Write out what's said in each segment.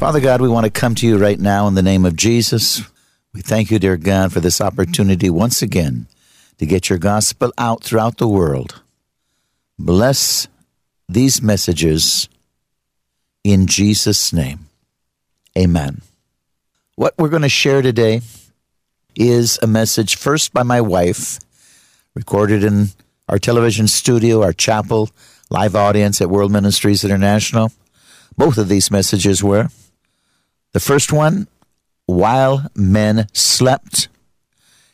Father God, we want to come to you right now in the name of Jesus. We thank you, dear God, for this opportunity once again to get your gospel out throughout the world. Bless these messages in Jesus' name. Amen. What we're going to share today is a message first by my wife, recorded in our television studio, our chapel, live audience at World Ministries International. Both of these messages were. The first one, While Men Slept.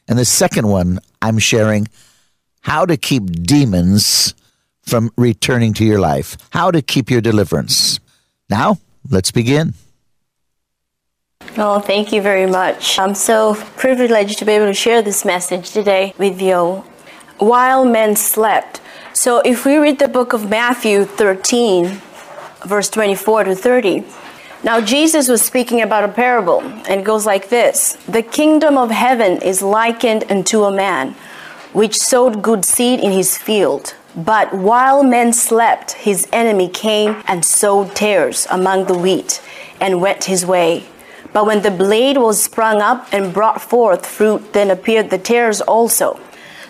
And the second one, I'm sharing, How to Keep Demons from returning to your life, how to keep your deliverance. Now, let's begin. Oh, thank you very much. I'm so privileged to be able to share this message today with you. While men slept. So if we read the book of Matthew 13, verse 24 to 30, now Jesus was speaking about a parable, and it goes like this. The kingdom of heaven is likened unto a man, which sowed good seed in his field. But while men slept, his enemy came and sowed tares among the wheat and went his way. But when the blade was sprung up and brought forth fruit, then appeared the tares also.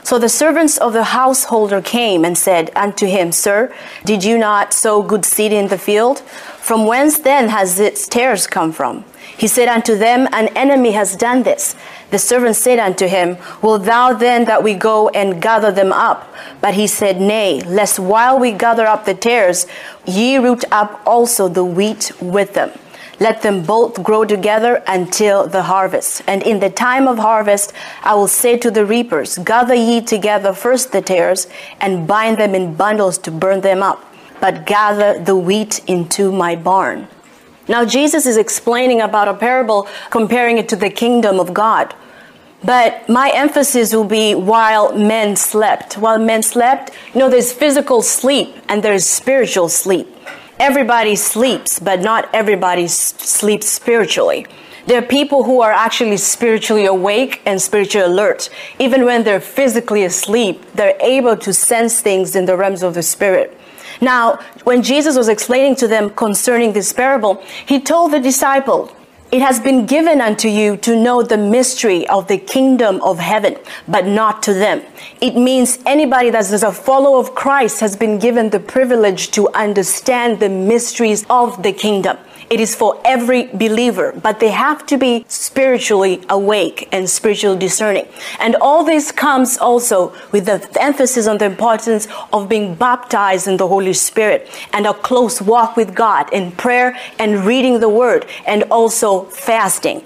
So the servants of the householder came and said unto him, Sir, did you not sow good seed in the field? From whence then has its tares come from? He said unto them, An enemy has done this. The servant said unto him, Wilt thou then that we go and gather them up? But he said, Nay, lest while we gather up the tares, ye root up also the wheat with them. Let them both grow together until the harvest. And in the time of harvest, I will say to the reapers, Gather ye together first the tares, and bind them in bundles to burn them up, but gather the wheat into my barn. Now, Jesus is explaining about a parable, comparing it to the kingdom of God. But my emphasis will be while men slept. While men slept, there's physical sleep and there's spiritual sleep. Everybody sleeps, but not everybody sleeps spiritually. There are people who are actually spiritually awake and spiritually alert. Even when they're physically asleep, they're able to sense things in the realms of the spirit. Now, when Jesus was explaining to them concerning this parable, he told the disciple, It has been given unto you to know the mystery of the kingdom of heaven, but not to them. It means anybody that is a follower of Christ has been given the privilege to understand the mysteries of the kingdom. It is for every believer, but they have to be spiritually awake and spiritually discerning. And all this comes also with the emphasis on the importance of being baptized in the Holy Spirit and a close walk with God in prayer and reading the Word and also fasting.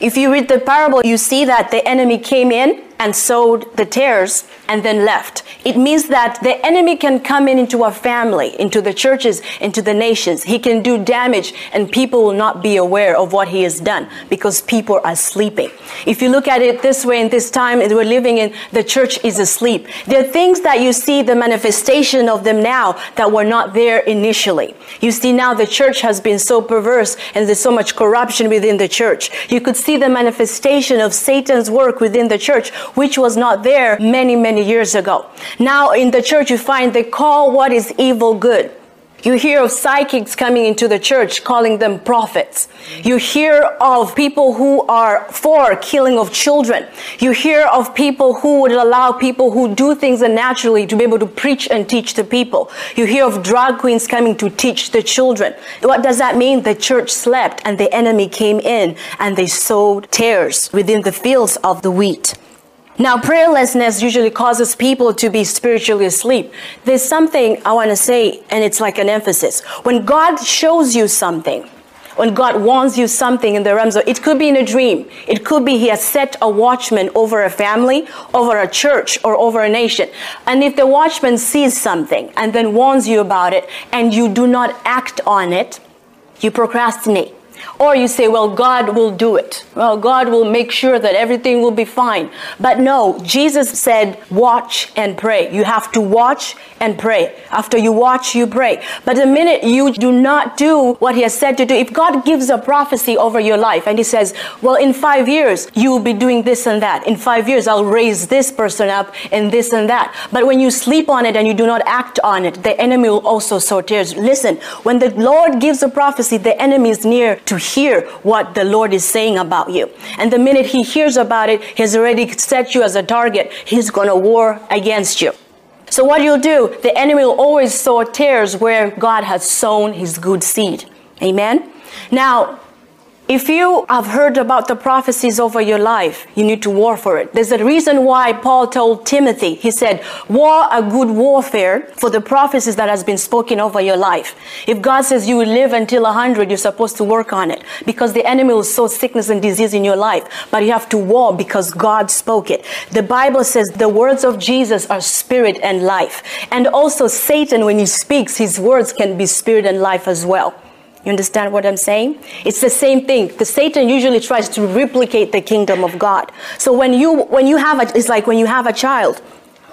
If you read the parable, you see that the enemy came in and sowed the tares and then left. It means that the enemy can come in into our family, into the churches, into the nations. He can do damage and people will not be aware of what he has done because people are sleeping. If you look at it this way, in this time that we're living in, the church is asleep. There are things that you see the manifestation of them now that were not there initially. You see now the church has been so perverse and there's so much corruption within the church. You could see the manifestation of Satan's work within the church, which was not there many, many years ago. Now in the church you find they call what is evil good. You hear of psychics coming into the church, calling them prophets. You hear of people who are for killing of children. You hear of people who would allow people who do things unnaturally to be able to preach and teach the people. You hear of drag queens coming to teach the children. What does that mean? The church slept and the enemy came in and they sowed tares within the fields of the wheat. Now, prayerlessness usually causes people to be spiritually asleep. There's something I want to say, and it's like an emphasis. When God shows you something, when God warns you something in the realms of, it could be in a dream. It could be he has set a watchman over a family, over a church, or over a nation. And if the watchman sees something and then warns you about it, and you do not act on it, you procrastinate. Or you say, well, God will do it. Well, God will make sure that everything will be fine. But no, Jesus said, watch and pray. You have to watch and pray. After you watch, you pray. But the minute you do not do what he has said to do, if God gives a prophecy over your life and he says, well, in 5 years, you will be doing this and that. In 5 years, I'll raise this person up and this and that. But when you sleep on it and you do not act on it, the enemy will also sow tares. Listen, when the Lord gives a prophecy, the enemy is near to hear what the Lord is saying about you. And the minute he hears about it, he's already set you as a target. He's going to war against you. So what you'll do, the enemy will always sow tares where God has sown his good seed. Amen? Now, if you have heard about the prophecies over your life, you need to war for it. There's a reason why Paul told Timothy, he said, war a good warfare for the prophecies that has been spoken over your life. If God says you will live until 100, you're supposed to work on it because the enemy will sow sickness and disease in your life. But you have to war because God spoke it. The Bible says the words of Jesus are spirit and life. And also Satan, when he speaks, his words can be spirit and life as well. You understand what I'm saying? It's the same thing. The Satan usually tries to replicate the kingdom of God. So when you have a, it's like when you have a child,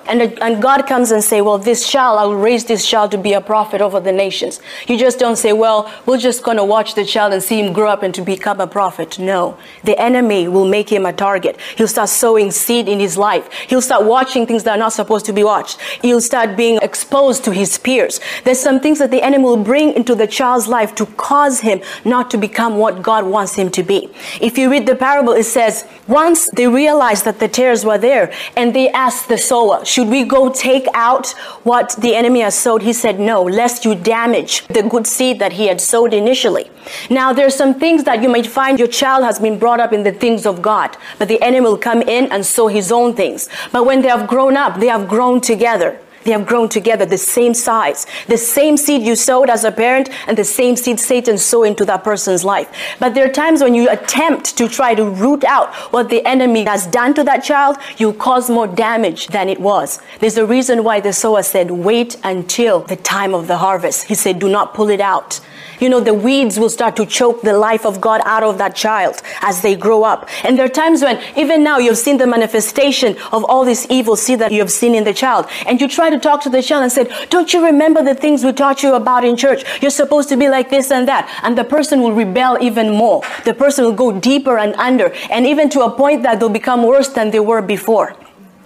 and God comes and say, well, this child, I will raise this child to be a prophet over the nations. You just don't say, well, we're just going to watch the child and see him grow up and to become a prophet. No, the enemy will make him a target. He'll start sowing seed in his life. He'll start watching things that are not supposed to be watched. He'll start being exposed to his peers. There's some things that the enemy will bring into the child's life to cause him not to become what God wants him to be. If you read the parable, it says, once they realized that the tares were there and they asked the sower, should we go take out what the enemy has sowed? He said, no, lest you damage the good seed that he had sowed initially. Now, there's some things that you might find your child has been brought up in the things of God, but the enemy will come in and sow his own things. But when they have grown up, they have grown together. They have grown together the same size, the same seed you sowed as a parent and the same seed Satan sowed into that person's life. But there are times when you attempt to try to root out what the enemy has done to that child, you cause more damage than it was. There's a reason why the sower said, wait until the time of the harvest. He said, do not pull it out. You know, the weeds will start to choke the life of God out of that child as they grow up. And there are times when even now you've seen the manifestation of all this evil seed that you have seen in the child. And you try to talk to the child and said, don't you remember the things we taught you about in church? You're supposed to be like this and that. And the person will rebel even more. The person will go deeper and under. And even to a point that they'll become worse than they were before.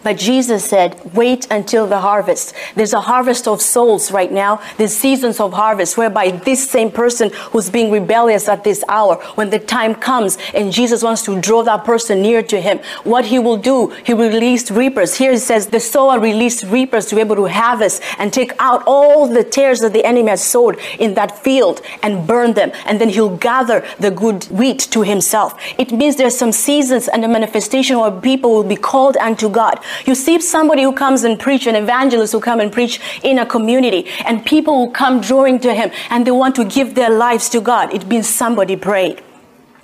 But Jesus said, wait until the harvest. There's a harvest of souls right now. There's seasons of harvest whereby this same person who's being rebellious at this hour, when the time comes and Jesus wants to draw that person near to him, what he will do, he will release reapers. Here it says the sower released reapers to be able to harvest and take out all the tares that the enemy has sowed in that field and burn them. And then he'll gather the good wheat to himself. It means there's some seasons and a manifestation where people will be called unto God. You see somebody who comes and preach, an evangelist who come and preach in a community, and people who come drawing to him and they want to give their lives to God. It means somebody prayed.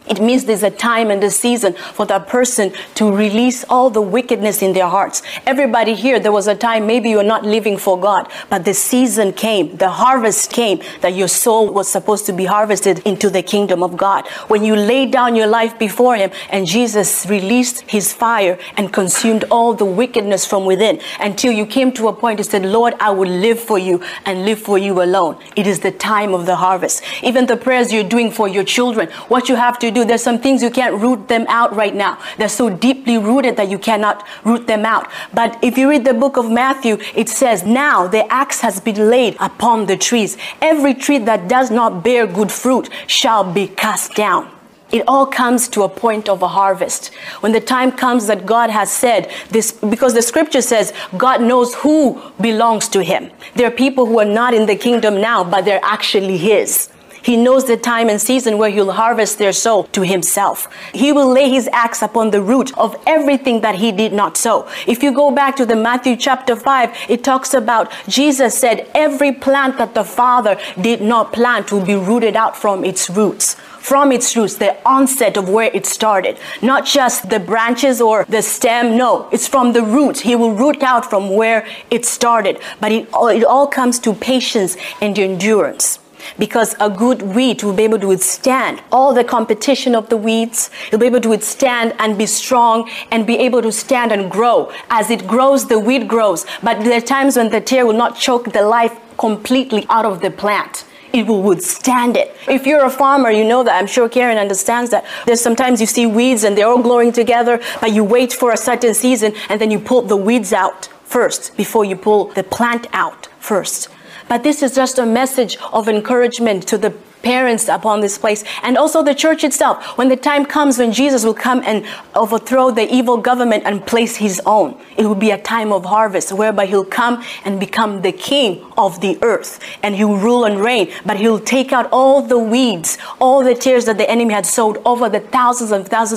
It means there's a time and a season for that person to release all the wickedness in their hearts. Everybody here, there was a time maybe you're not living for God, but the season came, the harvest came, that your soul was supposed to be harvested into the kingdom of God. When you laid down your life before him and Jesus released his fire and consumed all the wickedness from within until you came to a point and said, Lord, I will live for you and live for you alone. It is the time of the harvest. Even the prayers you're doing for your children, what you have to do. There's some things you can't root them out right now. They're so deeply rooted that you cannot root them out. But if you read the book of Matthew, it says, now the axe has been laid upon the trees. Every tree that does not bear good fruit shall be cast down. It all comes to a point of a harvest. When the time comes that God has said this, because the scripture says God knows who belongs to him. There are people who are not in the kingdom now, but they're actually his. He knows the time and season where he'll harvest their soul to himself. He will lay his axe upon the root of everything that he did not sow. If you go back to the Matthew chapter 5, it talks about Jesus said, every plant that the Father did not plant will be rooted out from its roots. From its roots, the onset of where it started. Not just the branches or the stem, no, it's from the root. He will root out from where it started. But it all comes to patience and endurance. Because a good wheat will be able to withstand all the competition of the weeds. It will be able to withstand and be strong and be able to stand and grow. As it grows, the wheat grows. But there are times when the tear will not choke the life completely out of the plant. It will withstand it. If you're a farmer, you know that. I'm sure Karen understands that. There's sometimes you see weeds and they're all growing together, but you wait for a certain season and then you pull the weeds out first before you pull the plant out first. But this is just a message of encouragement to the parents upon this place and also the church itself. When the time comes when Jesus will come and overthrow the evil government and place his own, it will be a time of harvest whereby he'll come and become the king of the earth and he'll rule and reign. But he'll take out all the weeds, all the tears that the enemy had sowed over the thousands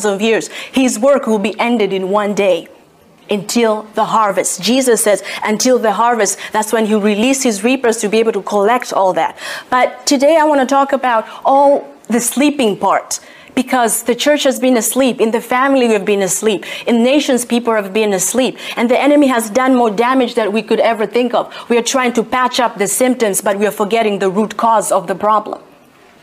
of years. His work will be ended in one day. Until the harvest. Jesus says, until the harvest, that's when he released his reapers to be able to collect all that. But today I want to talk about all the sleeping part. Because the church has been asleep, in the family we have been asleep, in nations people have been asleep, and the enemy has done more damage than we could ever think of. We are trying to patch up the symptoms, but we are forgetting the root cause of the problem.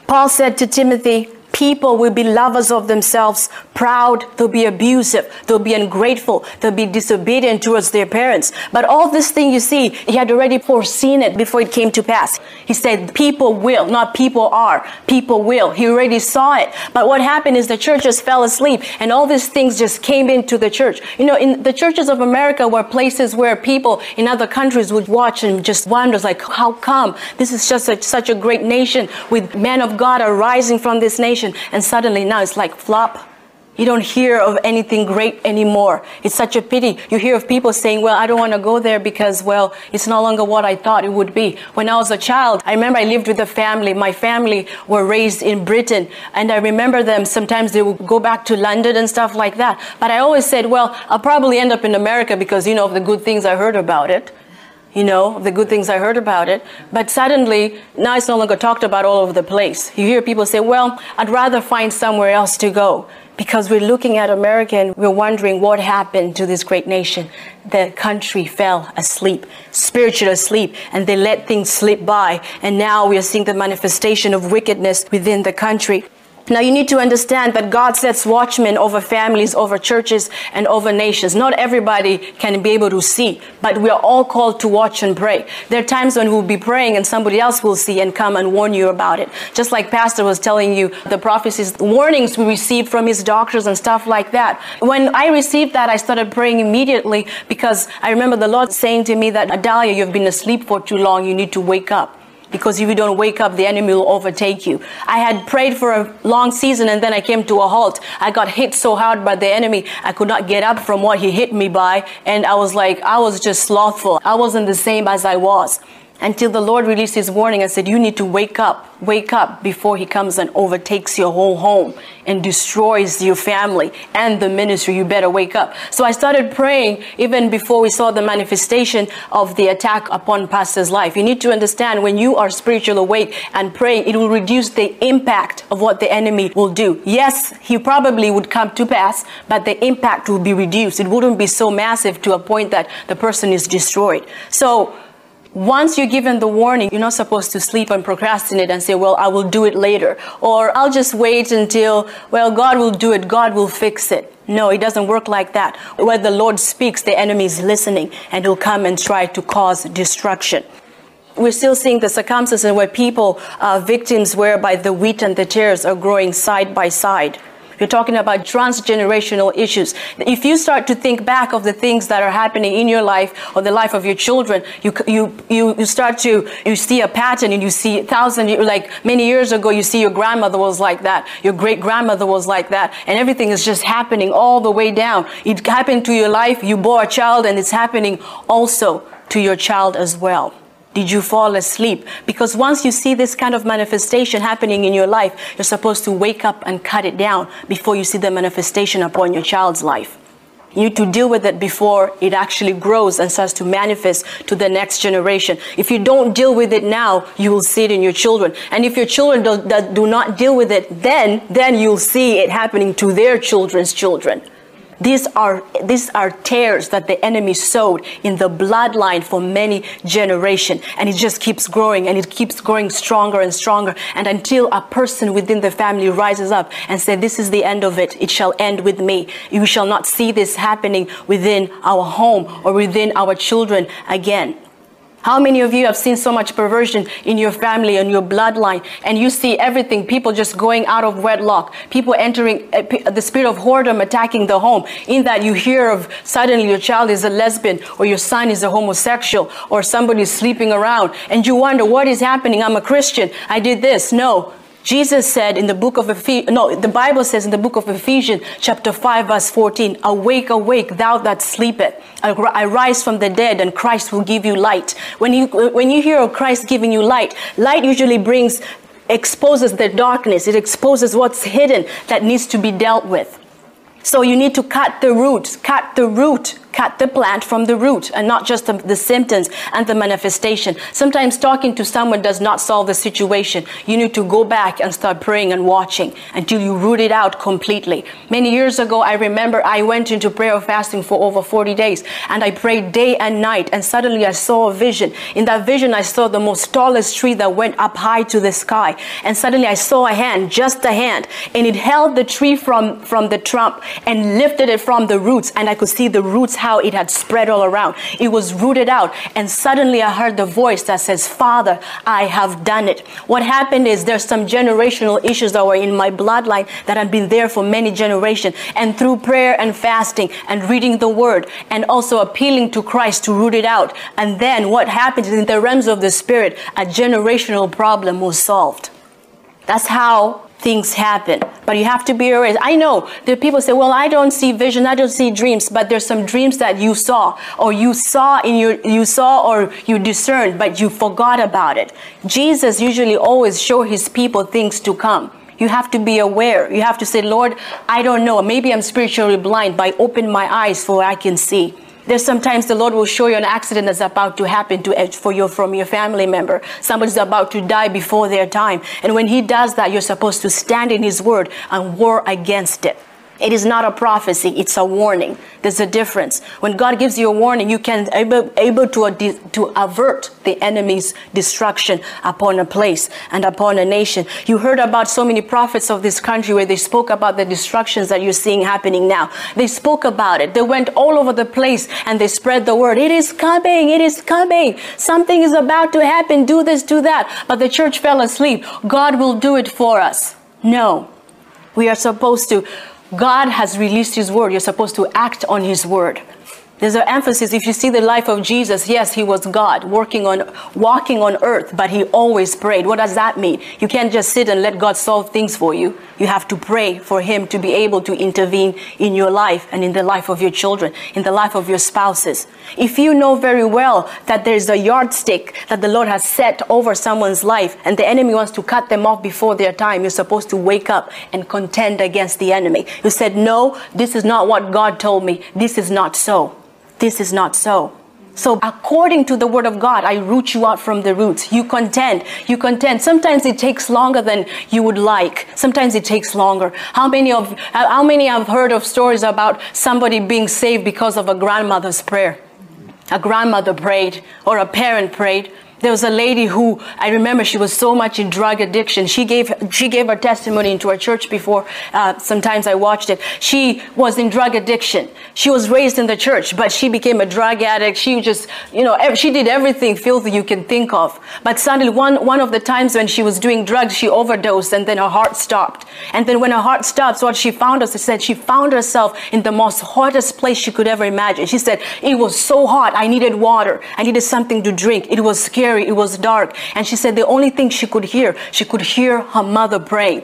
Paul said to Timothy, people will be lovers of themselves, proud, they'll be abusive, they'll be ungrateful, they'll be disobedient towards their parents. But all this thing you see, he had already foreseen it before it came to pass. He said, people will, not people are, people will. He already saw it. But what happened is the church just fell asleep and all these things just came into the church. You know, in the churches of America were places where people in other countries would watch and just wonder, like, how come this is just such a great nation with men of God arising from this nation? And suddenly now it's like flop. You don't hear of anything great anymore. It's such a pity. You hear of people saying, well, I don't want to go there because, well, it's no longer what I thought it would be. When I was a child, I remember I lived with a family. My family were raised in Britain. And I remember them, sometimes they would go back to London and stuff like that. But I always said, well, I'll probably end up in America because, you know, of the good things I heard about it. But suddenly, now it's no longer talked about all over the place. You hear people say, well, I'd rather find somewhere else to go. Because we're looking at America and we're wondering what happened to this great nation. The country fell asleep, spiritual asleep, and they let things slip by. And now we are seeing the manifestation of wickedness within the country. Now you need to understand that God sets watchmen over families, over churches, and over nations. Not everybody can be able to see, but we are all called to watch and pray. There are times when we'll be praying and somebody else will see and come and warn you about it. Just like Pastor was telling you, the prophecies, the warnings we received from his doctors and stuff like that. When I received that, I started praying immediately because I remember the Lord saying to me that, Adalia, you've been asleep for too long, you need to wake up. Because if you don't wake up, the enemy will overtake you. I had prayed for a long season and then I came to a halt. I got hit so hard by the enemy, I could not get up from what he hit me by. And I was like, I was just slothful. I wasn't the same as I was. Until the Lord released his warning and said, you need to wake up before he comes and overtakes your whole home and destroys your family and the ministry. You better wake up. So I started praying even before we saw the manifestation of the attack upon Pastor's life. You need to understand when you are spiritually awake and praying, it will reduce the impact of what the enemy will do. Yes, he probably would come to pass, but the impact will be reduced. It wouldn't be so massive to a point that the person is destroyed. So once you're given the warning, you're not supposed to sleep and procrastinate and say, well, I will do it later. Or I'll just wait until, well, God will do it. God will fix it. No, it doesn't work like that. Where the Lord speaks, the enemy is listening and he'll come and try to cause destruction. we're still seeing the circumstances where people are victims, whereby the wheat and the tares are growing side by side. You're talking about transgenerational issues. If you start to think back of the things that are happening in your life or the life of your children, you start to, you see a pattern, and you see many years ago, you see your grandmother was like that, your great-grandmother was like that, and everything is just happening all the way down. It happened to your life, you bore a child, and it's happening also to your child as well. Did you fall asleep? Because once you see this kind of manifestation happening in your life, you're supposed to wake up and cut it down before you see the manifestation upon your child's life. You need to deal with it before it actually grows and starts to manifest to the next generation. If you don't deal with it now, you will see it in your children. And if your children do not deal with it, then you'll see it happening to their children's children. These are tares that the enemy sowed in the bloodline for many generations. And it just keeps growing, and it keeps growing stronger and stronger. And until a person within the family rises up and says, this is the end of it. It shall end with me. You shall not see this happening within our home or within our children again. How many of you have seen so much perversion in your family and your bloodline, and you see everything, people just going out of wedlock, people entering the spirit of whoredom attacking the home, in that you hear of suddenly your child is a lesbian, or your son is a homosexual, or somebody's sleeping around, and you wonder, what is happening? I'm a Christian. I did this. No. Jesus said in the book of the Bible says in the book of Ephesians, chapter 5, verse 14, awake, awake, thou that sleepeth. I rise from the dead, and Christ will give you light. When you hear of Christ giving you light, light usually exposes the darkness. It exposes what's hidden that needs to be dealt with. So you need to cut the plant from the root, and not just the symptoms and the manifestation. Sometimes talking to someone does not solve the situation. You need to go back and start praying and watching until you root it out completely. Many years ago, I remember I went into prayer of fasting for over 40 days, and I prayed day and night, and suddenly I saw a vision. In that vision, I saw the most tallest tree that went up high to the sky, and suddenly I saw a hand, just a hand, and it held the tree from the trunk and lifted it from the roots, and I could see the roots, how it had spread all around. It was rooted out, and suddenly I heard the voice that says, Father, I have done it. What happened is there's some generational issues that were in my bloodline that have been there for many generations, and through prayer and fasting and reading the word and also appealing to Christ to root it out. And then what happened in the realms of the spirit, a generational problem was solved. That's how things happen, but you have to be aware. I know that people say, well, I don't see vision, I don't see dreams, but there's some dreams that you saw, or you discerned, but you forgot about it. Jesus usually always show his people things to come. You have to be aware. You have to say, Lord, I don't know. Maybe I'm spiritually blind, but open my eyes so I can see. There's sometimes the Lord will show you an accident that's about to happen from your family member. Somebody's about to die before their time. And when he does that, you're supposed to stand in his word and war against it. It is not a prophecy. It's a warning. There's a difference. When God gives you a warning, you can able to avert the enemy's destruction upon a place and upon a nation. You heard about so many prophets of this country where they spoke about the destructions that you're seeing happening now. They spoke about it. They went all over the place and they spread the word. It is coming. It is coming. Something is about to happen. Do this, do that. But the church fell asleep. God will do it for us. No. We are supposed to. God has released his word. You're supposed to act on his word. There's an emphasis. If you see the life of Jesus, yes, he was God walking on earth, but he always prayed. What does that mean? You can't just sit and let God solve things for you. You have to pray for him to be able to intervene in your life and in the life of your children, in the life of your spouses. If you know very well that there's a yardstick that the Lord has set over someone's life and the enemy wants to cut them off before their time, you're supposed to wake up and contend against the enemy. You said, no, this is not what God told me. This is not so. This is not so. So according to the word of God, I root you out from the roots. You contend. You contend. Sometimes it takes longer than you would like. Sometimes it takes longer. How many have heard of stories about somebody being saved because of a grandmother's prayer? A grandmother prayed, or a parent prayed. There was a lady who, I remember, she was so much in drug addiction. She gave her testimony into our church before. Sometimes I watched it. She was in drug addiction. She was raised in the church, but she became a drug addict. She just, you know, she did everything filthy you can think of. But suddenly, one of the times when she was doing drugs, she overdosed, and then her heart stopped. And then when her heart stops, what she found us, she said she found herself in the most hottest place she could ever imagine. She said, it was so hot. I needed water. I needed something to drink. It was scary. It was dark. And she said the only thing she could hear her mother pray.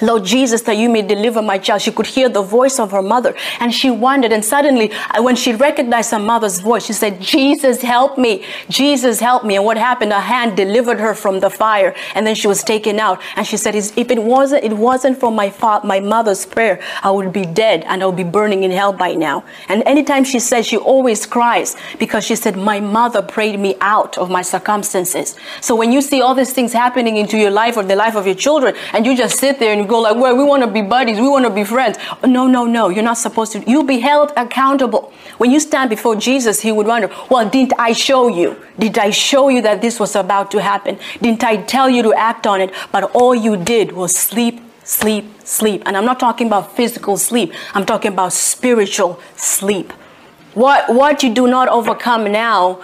Lord Jesus, that you may deliver my child. She could hear the voice of her mother. And she wondered. And suddenly, when she recognized her mother's voice, she said, Jesus, help me. Jesus, help me. And what happened? Her hand delivered her from the fire. And then she was taken out. And she said, if it wasn't for my mother's prayer, I would be dead and I would be burning in hell by now. And anytime she says, she always cries because she said, my mother prayed me out of my circumstances. So when you see all these things happening into your life or the life of your children, and you just sit there and go like, well, we want to be buddies, we want to be friends. No, you're not supposed to. You'll be held accountable. When you stand before Jesus, he would wonder, well, didn't I show you? Did I show you that this was about to happen? Didn't I tell you to act on it? But all you did was sleep. And I'm not talking about physical sleep. I'm talking about spiritual sleep. What you do not overcome now,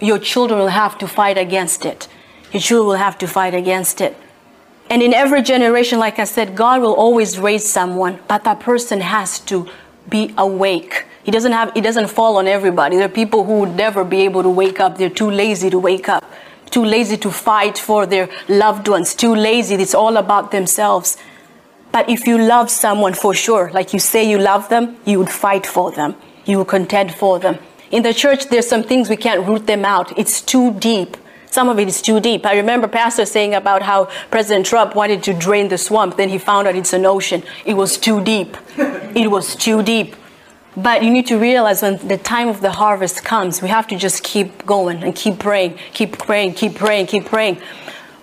your children will have to fight against it. Your children will have to fight against it. And in every generation, like I said, God will always raise someone, but that person has to be awake. It doesn't fall on everybody. There are people who would never be able to wake up. They're too lazy to wake up, too lazy to fight for their loved ones, too lazy. It's all about themselves. But if you love someone for sure, like you say you love them, you would fight for them. You would contend for them. In the church, there's some things we can't root them out. It's too deep. Some of it is too deep. I remember Pastor saying about how President Trump wanted to drain the swamp. Then he found out it's an ocean. It was too deep. It was too deep. But you need to realize when the time of the harvest comes, we have to just keep going and keep praying.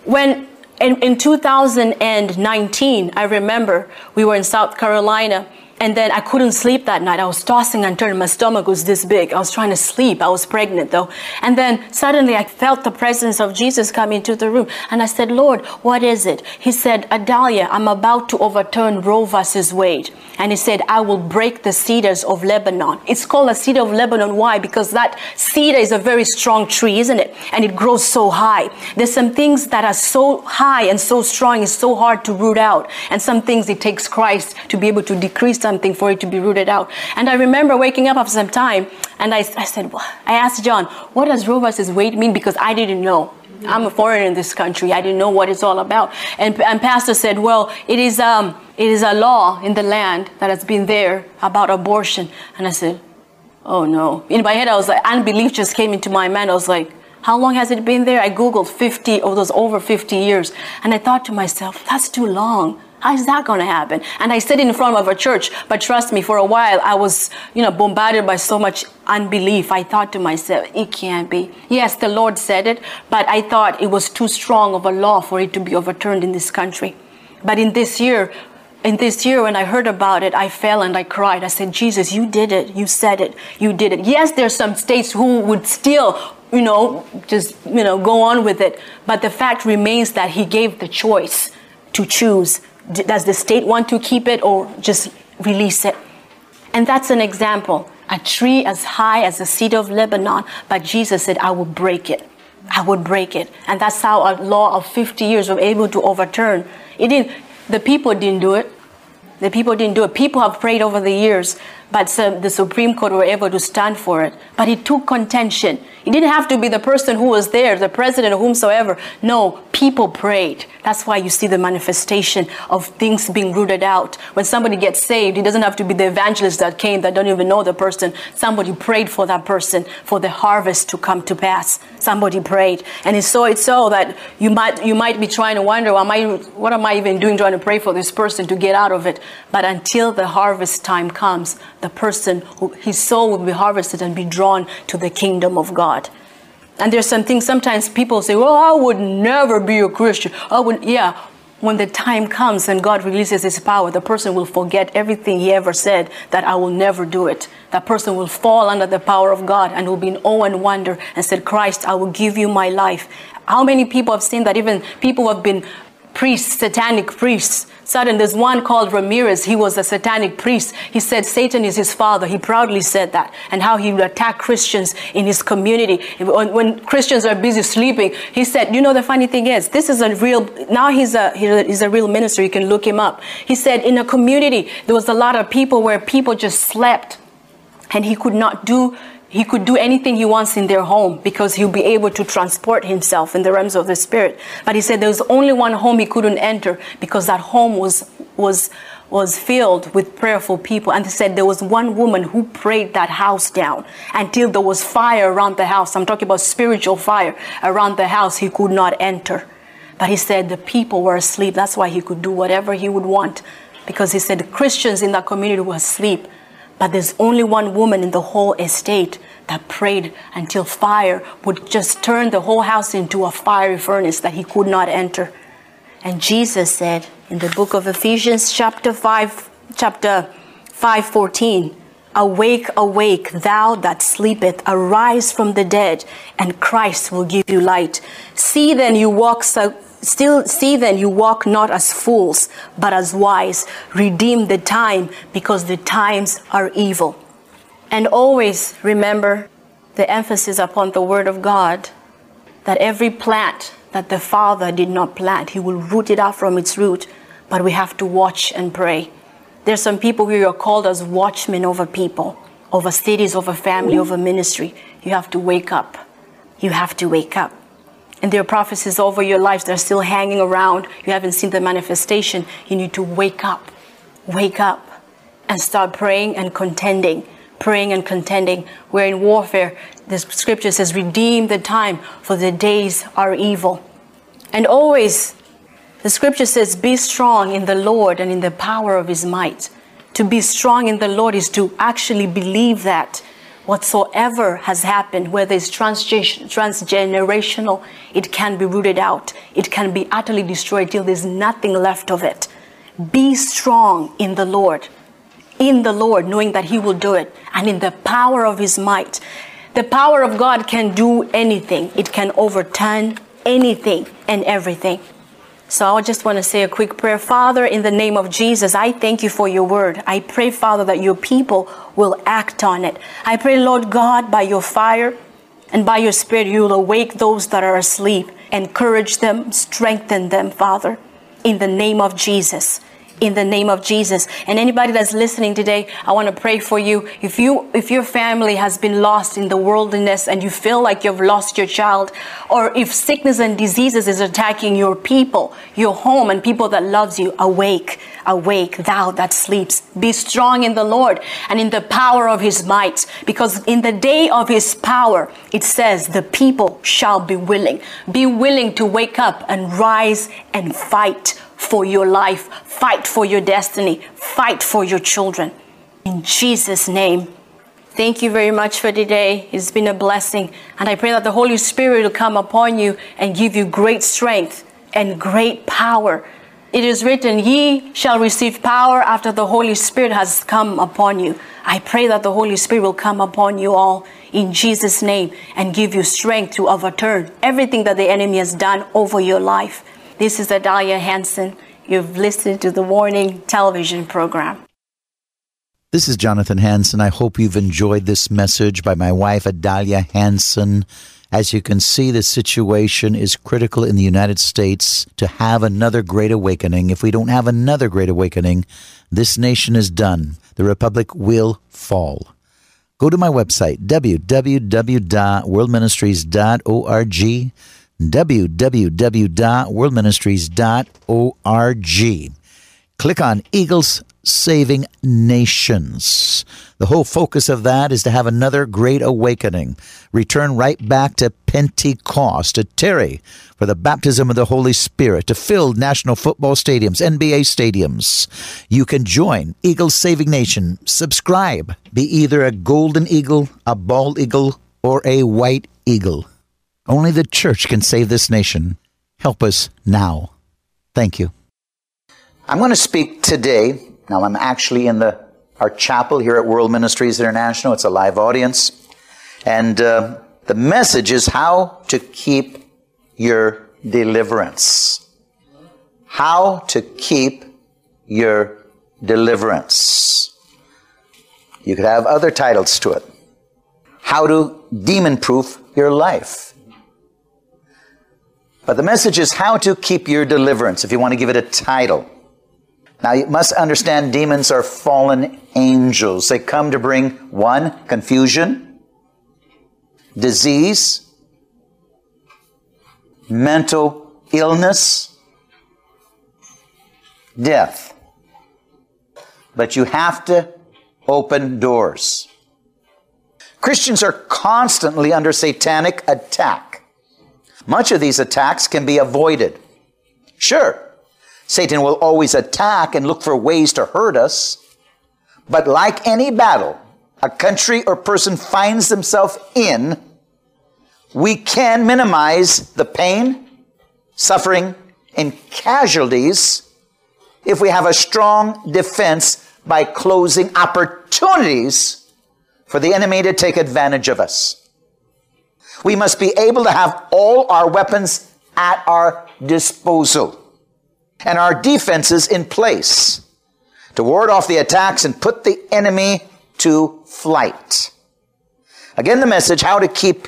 When in 2019, I remember we were in South Carolina. And then I couldn't sleep that night. I was tossing and turning. My stomach was this big. I was trying to sleep. I was pregnant, though. And then suddenly I felt the presence of Jesus come into the room. And I said, Lord, what is it? He said, Adalia, I'm about to overturn Roe versus Wade. And he said, I will break the cedars of Lebanon. It's called a cedar of Lebanon. Why? Because that cedar is a very strong tree, isn't it? And it grows so high. There's some things that are so high and so strong, it's so hard to root out. And some things it takes Christ to be able to decrease something for it to be rooted out. And I remember waking up after some time, and I said, well, I asked John, what does Roe versus Wade mean? Because I didn't know. I'm a foreigner in this country. I didn't know what it's all about. And Pastor said, well, it is a law in the land that has been there about abortion. And I said, oh no. In my head, I was like, unbelief just came into my mind. I was like, how long has it been there? I Googled 50 of those over 50 years. And I thought to myself, that's too long. How is that going to happen? And I stood in front of a church, but trust me, for a while I was, bombarded by so much unbelief. I thought to myself, it can't be. Yes, the Lord said it, but I thought it was too strong of a law for it to be overturned in this country. But in this year, when I heard about it, I fell and I cried. I said, Jesus, you did it. You said it. You did it. Yes, there's some states who would still, go on with it. But the fact remains that he gave the choice to choose. Does the state want to keep it or just release it? And that's an example. A tree as high as the cedar of Lebanon. But Jesus said, I will break it. I will break it. And that's how a law of 50 years was able to overturn. The people didn't do it. The people didn't do it. People have prayed over the years, but the Supreme Court were able to stand for it. But it took contention. It didn't have to be the person who was there, the president or whomsoever. No, people prayed. That's why you see the manifestation of things being rooted out. When somebody gets saved, it doesn't have to be the evangelist that came that don't even know the person. Somebody prayed for that person, for the harvest to come to pass. Somebody prayed. And it's so that you might be trying to wonder, what am I even doing trying to pray for this person to get out of it? But until the harvest time comes, the person, his soul will be harvested and be drawn to the kingdom of God. And there's some things sometimes people say, well, I would never be a Christian. Yeah, when the time comes and God releases his power, the person will forget everything he ever said, that I will never do it. That person will fall under the power of God and will be in awe and wonder and said, Christ, I will give you my life. How many people have seen that? Even people who have been priests, satanic priests. Suddenly there's one called Ramirez. He was a satanic priest. He said Satan is his father. He proudly said that, and how he would attack Christians in his community. When Christians are busy sleeping, he said, you know, the funny thing is, this is a real, now he's a real minister. You can look him up. He said in a community, there was a lot of people where people just slept, and he could do anything he wants in their home because he'll be able to transport himself in the realms of the spirit. But he said there was only one home he couldn't enter because that home was filled with prayerful people. And he said there was one woman who prayed that house down until there was fire around the house. I'm talking about spiritual fire around the house. He could not enter. But he said the people were asleep. That's why he could do whatever he would want, because he said the Christians in that community were asleep. But there's only one woman in the whole estate that prayed until fire would just turn the whole house into a fiery furnace that he could not enter. And Jesus said in the book of Ephesians chapter 5:14, awake, awake, thou that sleepeth, arise from the dead, and Christ will give you light. See then you walk not as fools, but as wise. Redeem the time, because the times are evil. And always remember the emphasis upon the word of God, that every plant that the Father did not plant, he will root it out from its root. But we have to watch and pray. There's some people who are called as watchmen over people, over cities, over family, over ministry. You have to wake up. You have to wake up. And there are prophecies over your life that are still hanging around. You haven't seen the manifestation. You need to wake up, and start praying and contending. We're in warfare. The scripture says, redeem the time, for the days are evil. And always, the scripture says, be strong in the Lord and in the power of his might. To be strong in the Lord is to actually believe that whatsoever has happened, whether it's transgenerational, it can be rooted out. It can be utterly destroyed till there's nothing left of it. Be strong in the Lord, knowing that he will do it, and in the power of his might. The power of God can do anything. It can overturn anything and everything. So I just want to say a quick prayer. Father, in the name of Jesus, I thank you for your word. I pray, Father, that your people will act on it. I pray, Lord God, by your fire and by your spirit, you will awake those that are asleep. Encourage them, strengthen them, Father, in the name of Jesus. In the name of Jesus. And anybody that's listening today, I want to pray for you. If your family has been lost in the worldliness and you feel like you've lost your child, or if sickness and diseases is attacking your people, your home, and people that loves you, awake, awake, thou that sleeps. Be strong in the Lord and in the power of his might, because in the day of his power, it says the people shall be willing. Be willing to wake up and rise and fight for your life, fight for your destiny, fight for your children. In Jesus' name, thank you very much for today. It's been a blessing. And I pray that the Holy Spirit will come upon you and give you great strength and great power. It is written, ye shall receive power after the Holy Spirit has come upon you. I pray that the Holy Spirit will come upon you all in Jesus' name and give you strength to overturn everything that the enemy has done over your life. This is Adalia Hansen. You've listened to the Warning television program. This is Jonathan Hansen. I hope you've enjoyed this message by my wife, Adalia Hansen. As you can see, the situation is critical in the United States to have another great awakening. If we don't have another great awakening, this nation is done. The republic will fall. Go to my website, www.worldministries.org. www.worldministries.org. Click on Eagles Saving Nations. The whole focus of that is to have another great awakening. Return right back to Pentecost, to tarry for the baptism of the Holy Spirit, to fill national football stadiums, NBA stadiums. You can join Eagles Saving Nation. Subscribe. Be either a golden eagle, a bald eagle, or a white eagle. Only the church can save this nation. Help us now. Thank you. I'm going to speak today. Now, I'm actually in our chapel here at World Ministries International. It's a live audience. And the message is how to keep your deliverance. How to keep your deliverance. You could have other titles to it. How to demon-proof your life. But the message is how to keep your deliverance, if you want to give it a title. Now, you must understand demons are fallen angels. They come to bring, one, confusion, disease, mental illness, death. But you have to open doors. Christians are constantly under satanic attack. Much of these attacks can be avoided. Sure. Satan will always attack and look for ways to hurt us. But like any battle a country or person finds themselves in, we can minimize the pain, suffering, and casualties if we have a strong defense by closing opportunities for the enemy to take advantage of us. We must be able to have all our weapons at our disposal and our defenses in place to ward off the attacks and put the enemy to flight. Again, the message, how to keep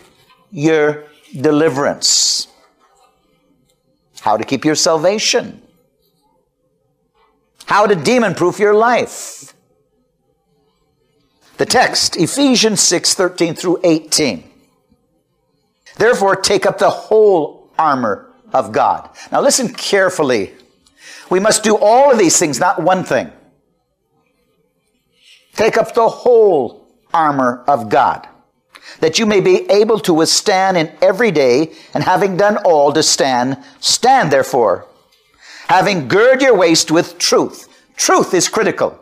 your deliverance. How to keep your salvation. How to demon-proof your life. The text, Ephesians 6:13 through 18. Therefore, take up the whole armor of God. Now listen carefully. We must do all of these things, not one thing. Take up the whole armor of God, that you may be able to withstand in every day, and having done all to stand, stand therefore, having girded your waist with truth. Truth is critical.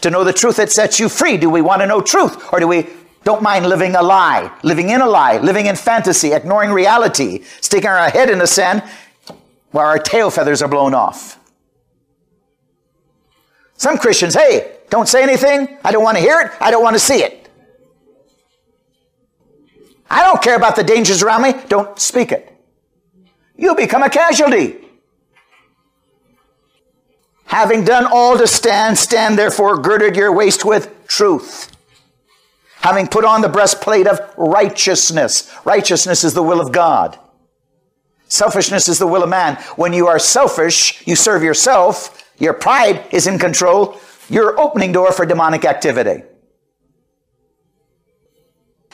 To know the truth that sets you free. Do we want to know truth, or do we don't mind living a lie, living in a lie, living in fantasy, ignoring reality, sticking our head in the sand while our tail feathers are blown off? Some Christians, hey, don't say anything. I don't want to hear it. I don't want to see it. I don't care about the dangers around me. Don't speak it. You become a casualty. Having done all to stand, stand therefore, girded your waist with truth. Having put on the breastplate of righteousness. Righteousness is the will of God. Selfishness is the will of man. When you are selfish, you serve yourself. Your pride is in control. You're opening door for demonic activity.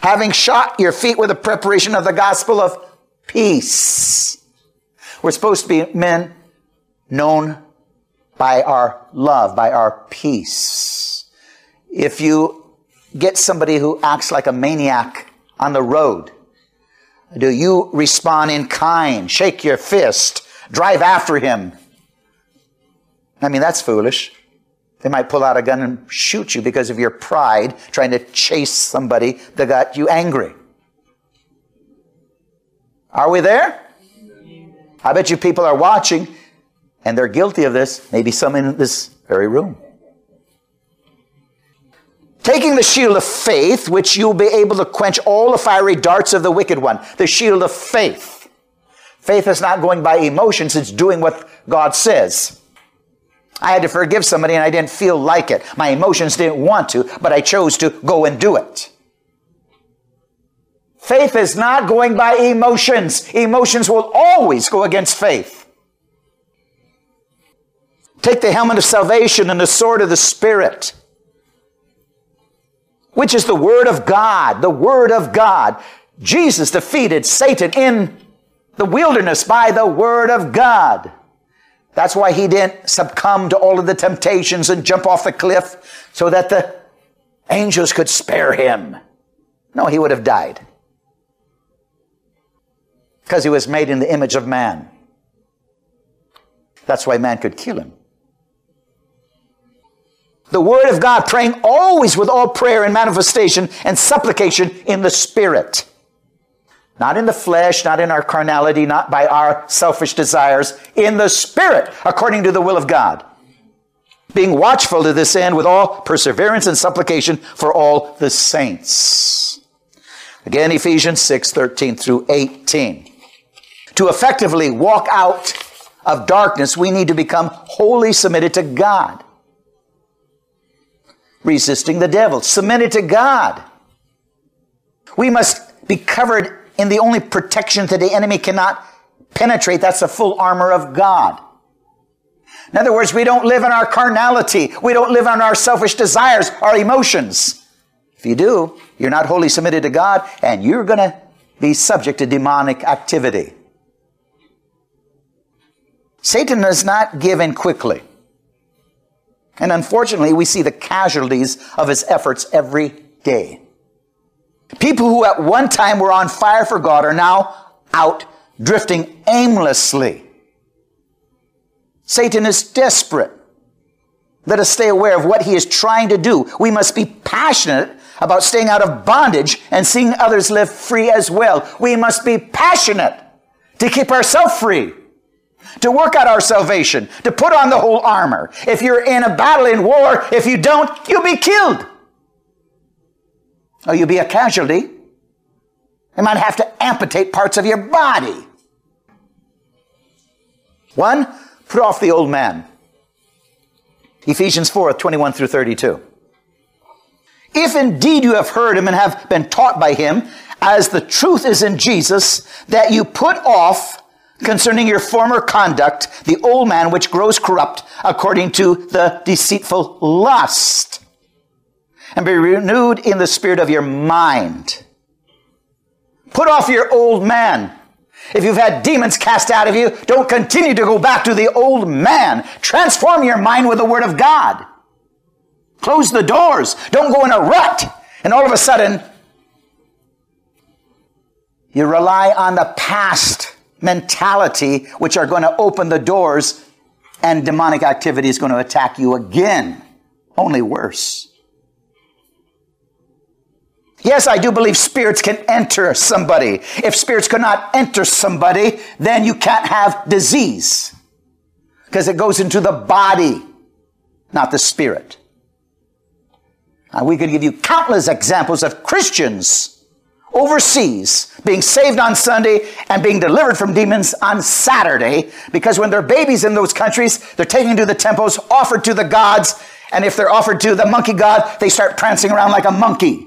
Having shod your feet with the preparation of the gospel of peace. We're supposed to be men known by our love, by our peace. If you get somebody who acts like a maniac on the road, do you respond in kind, shake your fist, drive after him? I mean, that's foolish. They might pull out a gun and shoot you because of your pride, trying to chase somebody that got you angry. Are we there? I bet you people are watching, and they're guilty of this, maybe some in this very room. Taking the shield of faith, which you'll be able to quench all the fiery darts of the wicked one. The shield of faith. Faith is not going by emotions, it's doing what God says. I had to forgive somebody and I didn't feel like it. My emotions didn't want to, but I chose to go and do it. Faith is not going by emotions. Emotions will always go against faith. Take the helmet of salvation and the sword of the Spirit, which is the Word of God, the Word of God. Jesus defeated Satan in the wilderness by the Word of God. That's why he didn't succumb to all of the temptations and jump off the cliff so that the angels could spare him. No, he would have died because he was made in the image of man. That's why man could kill him. The Word of God, praying always with all prayer and manifestation and supplication in the Spirit. Not in the flesh, not in our carnality, not by our selfish desires. In the Spirit, according to the will of God. being watchful to this end with all perseverance and supplication for all the saints. Again, Ephesians 6:13-18. To effectively walk out of darkness, we need to become wholly submitted to God. Resisting the devil, submitted to God. We must be covered in the only protection that the enemy cannot penetrate. That's the full armor of God. In other words, we don't live in our carnality. We don't live on our selfish desires, our emotions. If you do, you're not wholly submitted to God, and you're going to be subject to demonic activity. Satan does not give in quickly. And unfortunately, we see the casualties of his efforts every day. People who at one time were on fire for God are now out drifting aimlessly. Satan is desperate. Let us stay aware of what he is trying to do. We must be passionate about staying out of bondage and seeing others live free as well. We must be passionate to keep ourselves free, to work out our salvation, to put on the whole armor. If you're in a battle, in war, if you don't, you'll be killed. Or you'll be a casualty. You might have to amputate parts of your body. One, put off the old man. Ephesians 4:21-32. If indeed you have heard him and have been taught by him, as the truth is in Jesus, that you put off concerning your former conduct, the old man which grows corrupt according to the deceitful lust, and be renewed in the spirit of your mind. Put off your old man. If you've had demons cast out of you, don't continue to go back to the old man. Transform your mind with the word of God. Close the doors. Don't go in a rut. And all of a sudden, you rely on the past mentality, which are going to open the doors, and demonic activity is going to attack you again. Only worse. Yes, I do believe spirits can enter somebody. If spirits could not enter somebody, then you can't have disease, because it goes into the body, not the spirit. Now, we could give you countless examples of Christians overseas being saved on Sunday and being delivered from demons on Saturday, because when they're babies in those countries, they're taken to the temples, offered to the gods, and if they're offered to the monkey god, they start prancing around like a monkey,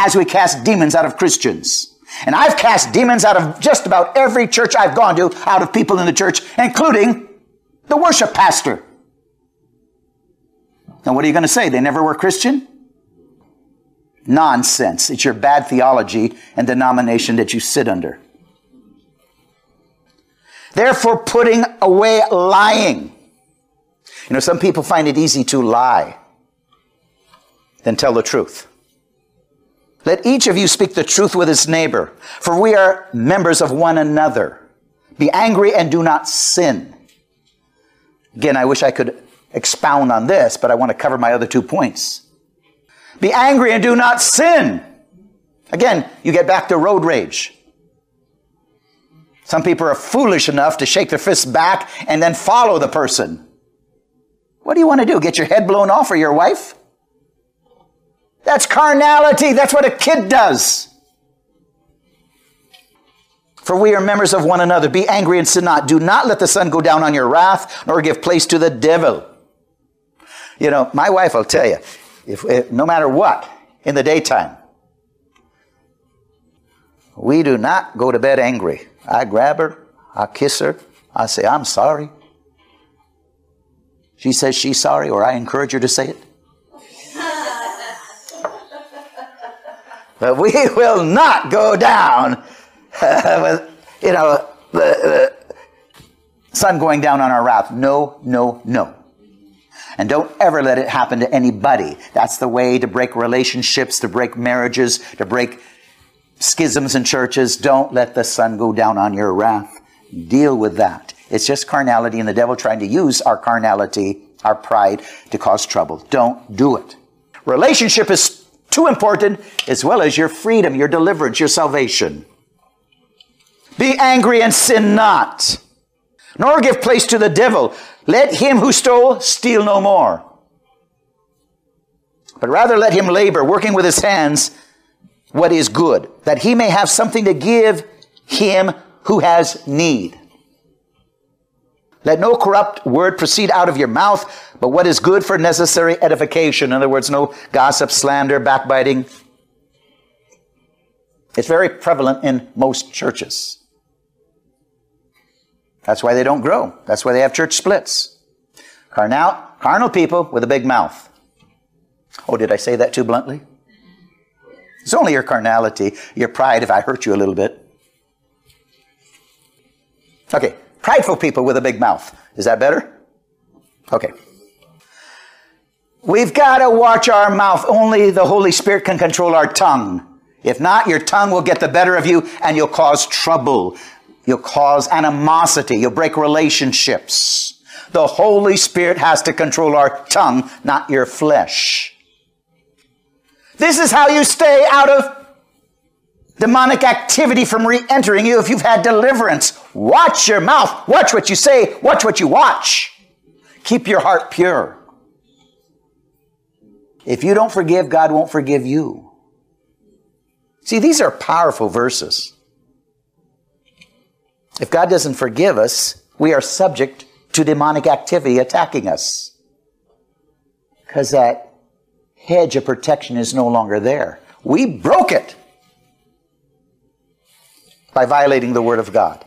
as we cast demons out of Christians. And I've cast demons out of just about every church I've gone to, out of people in the church, including the worship pastor. Now, what are you going to say? They never were Christian? Nonsense. It's your bad theology and denomination that you sit under. Therefore, putting away lying. You know, some people find it easy to lie than tell the truth. Let each of you speak the truth with his neighbor, for we are members of one another. Be angry and do not sin. Again, I wish I could expound on this, but I want to cover my other 2 points. Be angry and do not sin. Again, you get back to road rage. Some people are foolish enough to shake their fists back and then follow the person. What do you want to do? Get your head blown off for your wife? That's carnality. That's what a kid does. For we are members of one another. Be angry and sin not. Do not let the sun go down on your wrath, nor give place to the devil. You know, my wife will tell you, if no matter what, in the daytime, we do not go to bed angry. I grab her. I kiss her. I say, I'm sorry. She says she's sorry, or I encourage her to say it. But we will not go down with, you know, the sun going down on our wrath. No, no, no. And don't ever let it happen to anybody. That's the way to break relationships, to break marriages, to break schisms in churches. Don't let the sun go down on your wrath. Deal with that. It's just carnality and the devil trying to use our carnality, our pride, to cause trouble. Don't do it. Relationship is too important, as well as your freedom, your deliverance, your salvation. Be angry and sin not. nor give place to the devil. Let him who stole steal no more, but rather let him labor, working with his hands what is good, that he may have something to give him who has need. Let no corrupt word proceed out of your mouth, but what is good for necessary edification. In other words, no gossip, slander, backbiting. It's very prevalent in most churches. That's why they don't grow. That's why they have church splits. Carnal people with a big mouth. Oh, did I say that too bluntly? It's only your carnality, your pride, if I hurt you a little bit. Okay, prideful people with a big mouth. Is that better? Okay. We've got to watch our mouth. Only the Holy Spirit can control our tongue. If not, your tongue will get the better of you and you'll cause trouble. You'll cause animosity. You'll break relationships. The Holy Spirit has to control our tongue, not your flesh. This is how you stay out of demonic activity from re-entering you if you've had deliverance. Watch your mouth. Watch what you say. Watch what you watch. Keep your heart pure. If you don't forgive, God won't forgive you. See, these are powerful verses. If God doesn't forgive us, we are subject to demonic activity attacking us, because that hedge of protection is no longer there. We broke it by violating the word of God.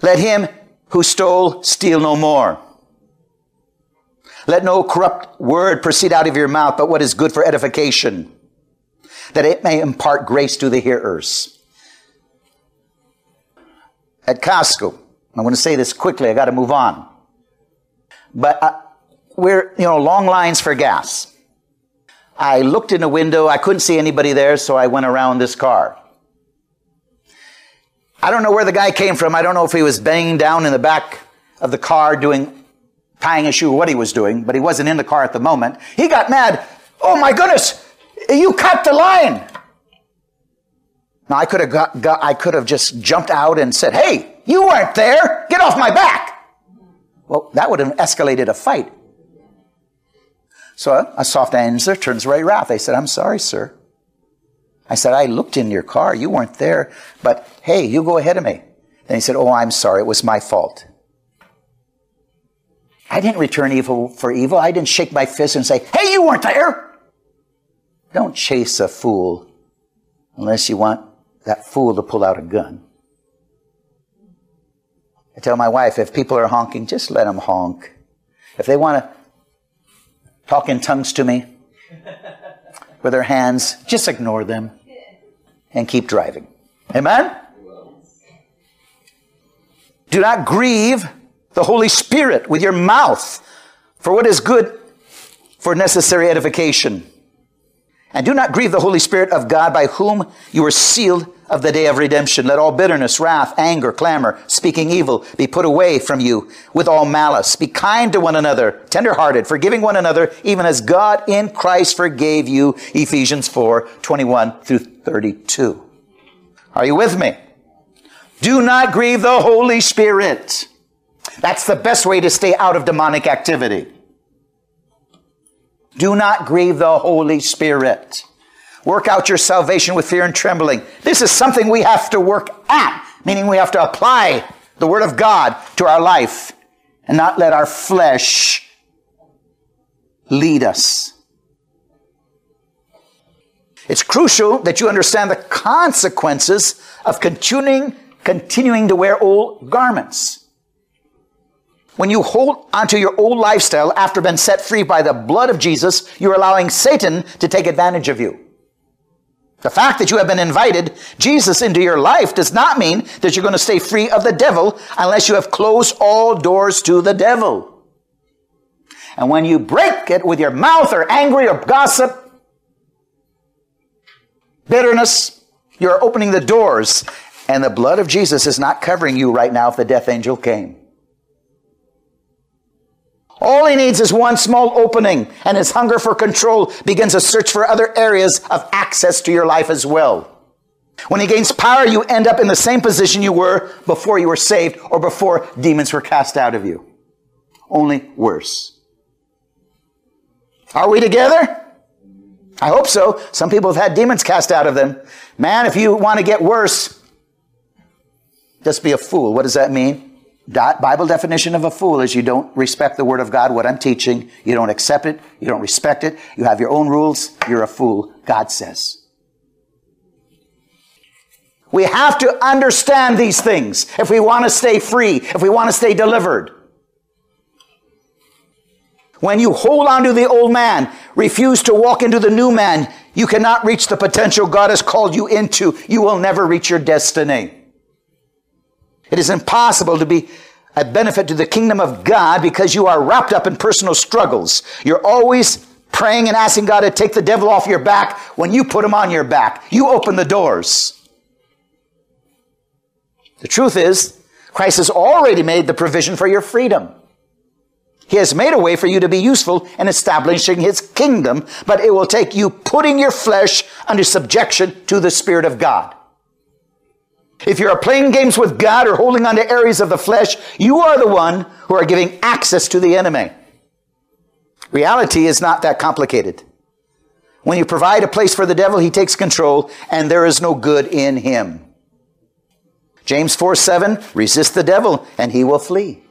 Let him who stole steal no more. Let no corrupt word proceed out of your mouth, but what is good for edification, that it may impart grace to the hearers. At Costco, I'm going to say this quickly, I got to move on. But we're, long lines for gas. I looked in a window. I couldn't see anybody there, so I went around this car. I don't know where the guy came from. I don't know if he was banging down in the back of the car tying a shoe or what he was doing, but he wasn't in the car at the moment. He got mad. Oh, my goodness, you cut the line. Now, I could have just jumped out and said, hey, you weren't there. Get off my back. Well, that would have escalated a fight. So a soft answer turns away wrath. I said, I'm sorry, sir. I said, I looked in your car. You weren't there. But, hey, you go ahead of me. Then he said, oh, I'm sorry. It was my fault. I didn't return evil for evil. I didn't shake my fist and say, hey, you weren't there. Don't chase a fool unless you want that fool to pull out a gun. I tell my wife, if people are honking, just let them honk. If they want to talk in tongues to me with their hands, just ignore them and keep driving. Amen? Do not grieve the Holy Spirit with your mouth, for what is good for necessary edification. And do not grieve the Holy Spirit of God, by whom you were sealed of the day of redemption. Let all bitterness, wrath, anger, clamor, speaking evil be put away from you with all malice. Be kind to one another, tenderhearted, forgiving one another, even as God in Christ forgave you. Ephesians 4:21 through 32. Are you with me? Do not grieve the Holy Spirit. That's the best way to stay out of demonic activity. Do not grieve the Holy Spirit. Work out your salvation with fear and trembling. This is something we have to work at, meaning we have to apply the word of God to our life and not let our flesh lead us. It's crucial that you understand the consequences of continuing to wear old garments. When you hold onto your old lifestyle after being set free by the blood of Jesus, you're allowing Satan to take advantage of you. The fact that you have been invited, Jesus, into your life does not mean that you're going to stay free of the devil unless you have closed all doors to the devil. And when you break it with your mouth or angry or gossip, bitterness, you're opening the doors. And the blood of Jesus is not covering you right now if the death angel came. All he needs is one small opening, and his hunger for control begins a search for other areas of access to your life as well. When he gains power, you end up in the same position you were before you were saved or before demons were cast out of you. Only worse. Are we together? I hope so. Some people have had demons cast out of them. Man, if you want to get worse, just be a fool. What does that mean? Bible definition of a fool is you don't respect the Word of God, what I'm teaching. You don't accept it. You don't respect it. You have your own rules. You're a fool, God says. We have to understand these things if we want to stay free, if we want to stay delivered. When you hold on to the old man, refuse to walk into the new man, you cannot reach the potential God has called you into. You will never reach your destiny. It is impossible to be a benefit to the kingdom of God because you are wrapped up in personal struggles. You're always praying and asking God to take the devil off your back when you put him on your back. You open the doors. The truth is, Christ has already made the provision for your freedom. He has made a way for you to be useful in establishing his kingdom, but it will take you putting your flesh under subjection to the Spirit of God. If you are playing games with God or holding on to areas of the flesh, you are the one who are giving access to the enemy. Reality is not that complicated. When you provide a place for the devil, he takes control, and there is no good in him. James 4:7, resist the devil, and he will flee.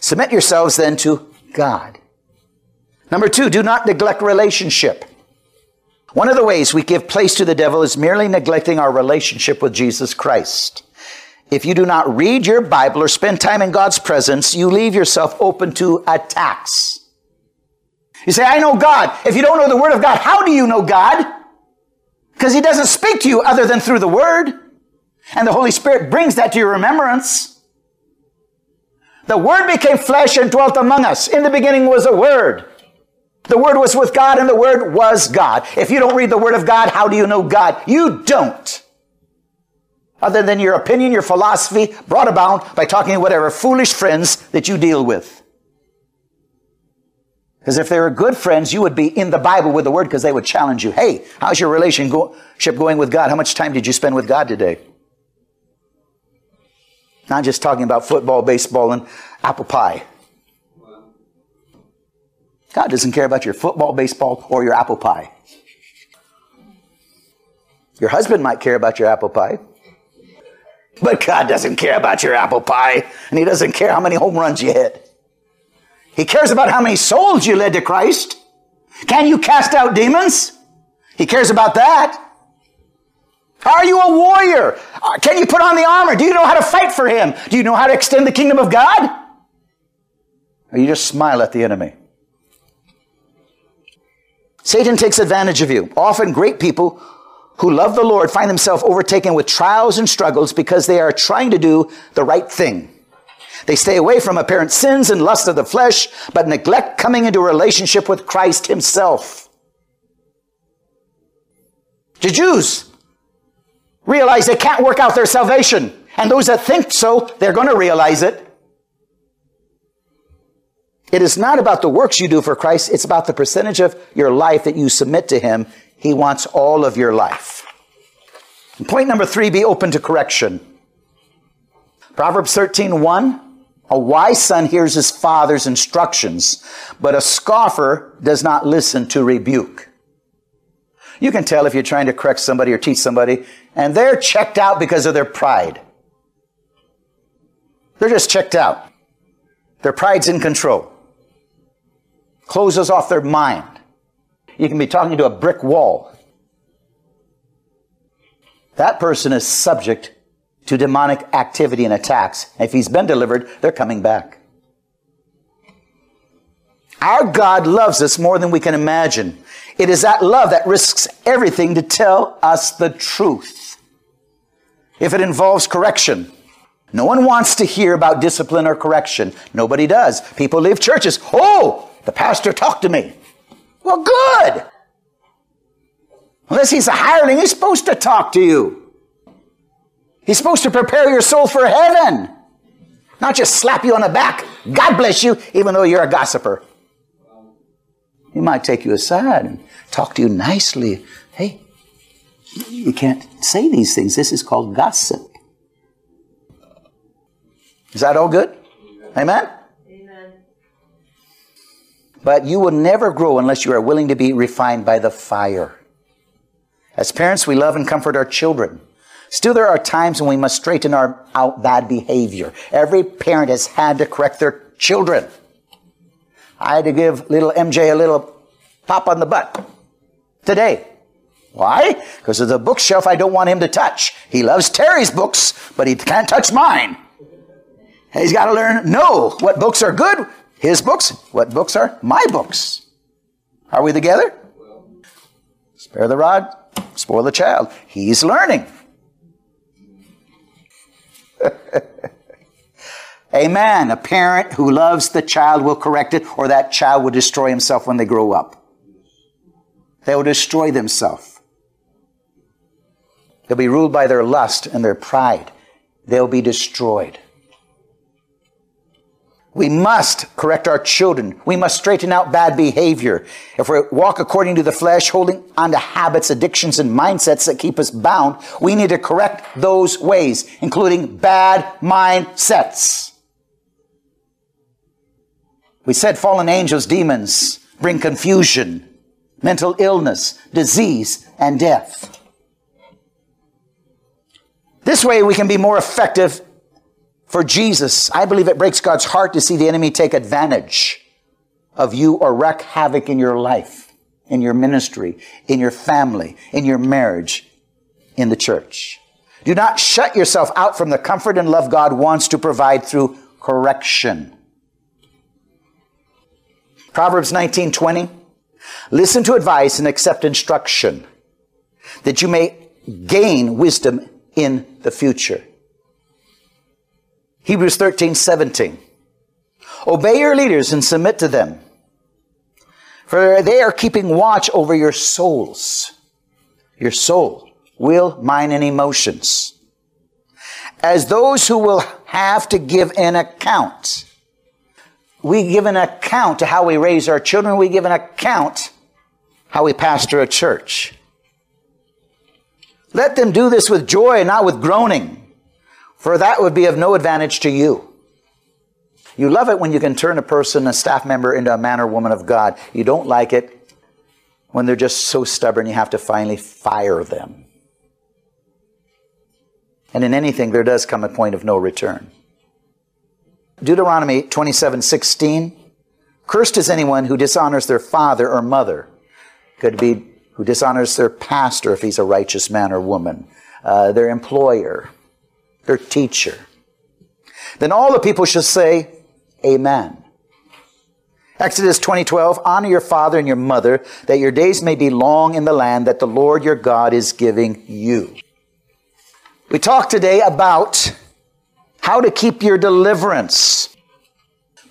Submit yourselves then to God. Number 2, do not neglect relationship. One of the ways we give place to the devil is merely neglecting our relationship with Jesus Christ. If you do not read your Bible or spend time in God's presence, you leave yourself open to attacks. You say, I know God. If you don't know the Word of God, how do you know God? Because he doesn't speak to you other than through the Word. And the Holy Spirit brings that to your remembrance. The Word became flesh and dwelt among us. In the beginning was a Word. The Word was with God, and the Word was God. If you don't read the Word of God, how do you know God? You don't. Other than your opinion, your philosophy, brought about by talking to whatever foolish friends that you deal with. Because if they were good friends, you would be in the Bible with the Word because they would challenge you. Hey, how's your relationship going with God? How much time did you spend with God today? Not just talking about football, baseball, and apple pie. God doesn't care about your football, baseball, or your apple pie. Your husband might care about your apple pie, but God doesn't care about your apple pie, and he doesn't care how many home runs you hit. He cares about how many souls you led to Christ. Can you cast out demons? He cares about that. Are you a warrior? Can you put on the armor? Do you know how to fight for him? Do you know how to extend the kingdom of God? Or you just smile at the enemy? Satan takes advantage of you. Often great people who love the Lord find themselves overtaken with trials and struggles because they are trying to do the right thing. They stay away from apparent sins and lust of the flesh, but neglect coming into a relationship with Christ himself. The Jews realize they can't work out their salvation. And those that think so, they're going to realize it. It is not about the works you do for Christ. It's about the percentage of your life that you submit to him. He wants all of your life. And point number 3, be open to correction. Proverbs 13:1, a wise son hears his father's instructions, but a scoffer does not listen to rebuke. You can tell if you're trying to correct somebody or teach somebody, and they're checked out because of their pride. They're just checked out. Their pride's in control. Closes off their mind. You can be talking to a brick wall. That person is subject to demonic activity and attacks. If he's been delivered, they're coming back. Our God loves us more than we can imagine. It is that love that risks everything to tell us the truth. If it involves correction, no one wants to hear about discipline or correction. Nobody does. People leave churches. Oh, the pastor talked to me. Well, good. Unless he's a hireling, he's supposed to talk to you. He's supposed to prepare your soul for heaven. Not just slap you on the back, God bless you, even though you're a gossiper. He might take you aside and talk to you nicely. Hey, You can't say these things. This is called gossip. Is that all good? Amen? Amen. But you will never grow unless you are willing to be refined by the fire. As parents, we love and comfort our children. Still, there are times when we must straighten out bad behavior. Every parent has had to correct their children. I had to give little MJ a little pop on the butt today. Why? Because of the bookshelf I don't want him to touch. He loves Terry's books, but he can't touch mine. And he's got to learn, no, what books are good, his books, what books are my books. Are we together? Spare the rod, spoil the child. He's learning. Amen. A parent who loves the child will correct it, or that child will destroy himself when they grow up. They will destroy themselves. They'll be ruled by their lust and their pride. They'll be destroyed. We must correct our children. We must straighten out bad behavior. If we walk according to the flesh, holding on to habits, addictions, and mindsets that keep us bound, we need to correct those ways, including bad mindsets. We said fallen angels, demons, bring confusion, mental illness, disease, and death. This way we can be more effective for Jesus. I believe it breaks God's heart to see the enemy take advantage of you or wreak havoc in your life, in your ministry, in your family, in your marriage, in the church. Do not shut yourself out from the comfort and love God wants to provide through correction. Proverbs 19:20. Listen to advice and accept instruction, that you may gain wisdom in the future. Hebrews 13:17. Obey your leaders and submit to them, for they are keeping watch over your souls, your soul, will, mind, and emotions, as those who will have to give an account. We give an account to how we raise our children. We give an account how we pastor a church. Let them do this with joy and not with groaning, for that would be of no advantage to you. You love it when you can turn a person, a staff member, into a man or woman of God. You don't like it when they're just so stubborn you have to finally fire them. And in anything, there does come a point of no return. Deuteronomy 27:16. Cursed is anyone who dishonors their father or mother. Could be who dishonors their pastor if he's a righteous man or woman. Their employer, their teacher. Then all the people shall say, Amen. Exodus 20:12, honor your father and your mother, that your days may be long in the land that the Lord your God is giving you. We talked today about how to keep your deliverance.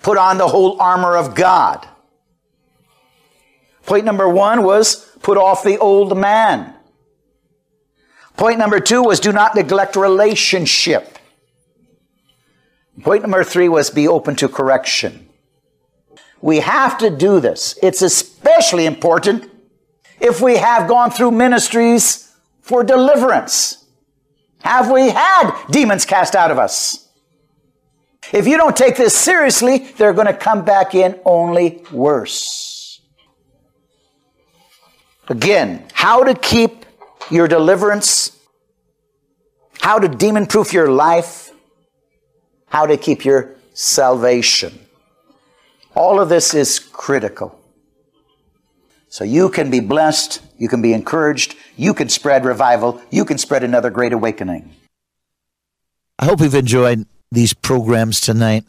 Put on the whole armor of God. Point number one was put off the old man. Point number two was do not neglect relationship. Point number three was be open to correction. We have to do this. It's especially important if we have gone through ministries for deliverance. Have we had demons cast out of us? If you don't take this seriously, they're going to come back in only worse. Again, how to keep your deliverance, how to demon-proof your life, how to keep your salvation. All of this is critical. So you can be blessed, you can be encouraged, you can spread revival, you can spread another great awakening. I hope you've enjoyed these programs tonight.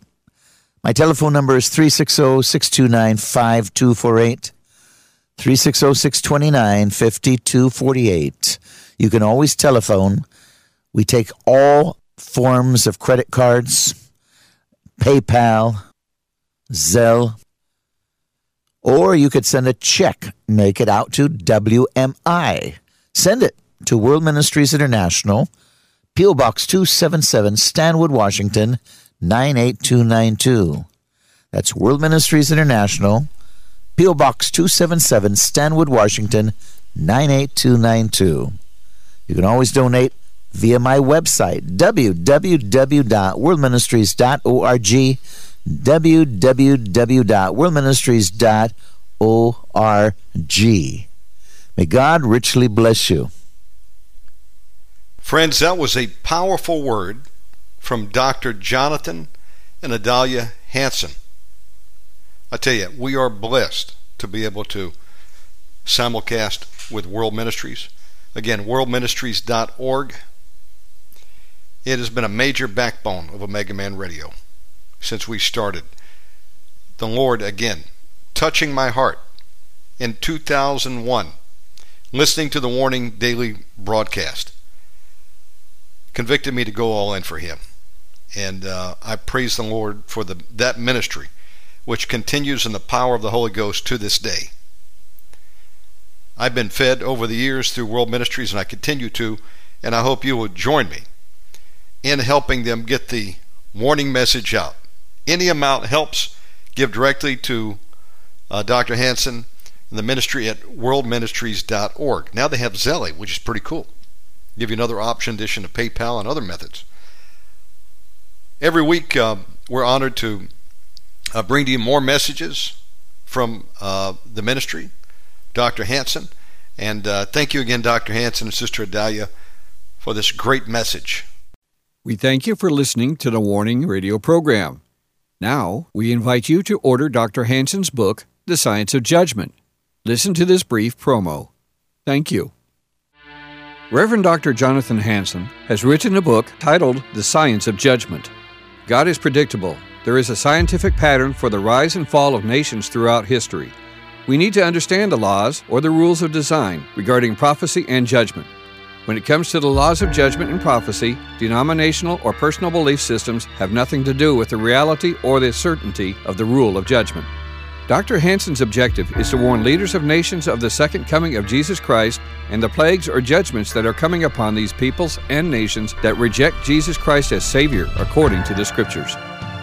My telephone number is 360-629-5248. 360-629-5248. You can always telephone. We take all forms of credit cards, PayPal, Zelle, or you could send a check. Make it out to WMI. Send it to World Ministries International, P.O. Box 277, Stanwood, Washington, 98292. That's World Ministries International, P.O. Box 277, Stanwood, Washington, 98292. You can always donate via my website, www.worldministries.org, www.worldministries.org. May God richly bless you. Friends, that was a powerful word from Dr. Jonathan and Adalia Hansen. I tell you, we are blessed to be able to simulcast with World Ministries. Again, worldministries.org. It has been a major backbone of Omega Man Radio since we started. The Lord, again, touching my heart in 2001, listening to the Warning Daily broadcast, convicted me to go all in for Him. And I praise the Lord for that ministry, which continues in the power of the Holy Ghost to this day. I've been fed over the years through World Ministries, and I continue to, and I hope you will join me in helping them get the warning message out. Any amount helps. Give directly to Dr. Hansen and the ministry at worldministries.org. Now they have Zelle, which is pretty cool. Give you another option, addition to PayPal and other methods. Every week, we're honored to bring to you more messages from the ministry, Dr. Hansen. And thank you again, Dr. Hansen and Sister Adalia, for this great message. We thank you for listening to the Warning Radio program. Now, we invite you to order Dr. Hansen's book, The Science of Judgment. Listen to this brief promo. Thank you. Reverend Dr. Jonathan Hansen has written a book titled The Science of Judgment. God is predictable. There is a scientific pattern for the rise and fall of nations throughout history. We need to understand the laws or the rules of design regarding prophecy and judgment. When it comes to the laws of judgment and prophecy, denominational or personal belief systems have nothing to do with the reality or the certainty of the rule of judgment. Dr. Hansen's objective is to warn leaders of nations of the second coming of Jesus Christ and the plagues or judgments that are coming upon these peoples and nations that reject Jesus Christ as Savior according to the Scriptures.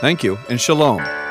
Thank you, and shalom.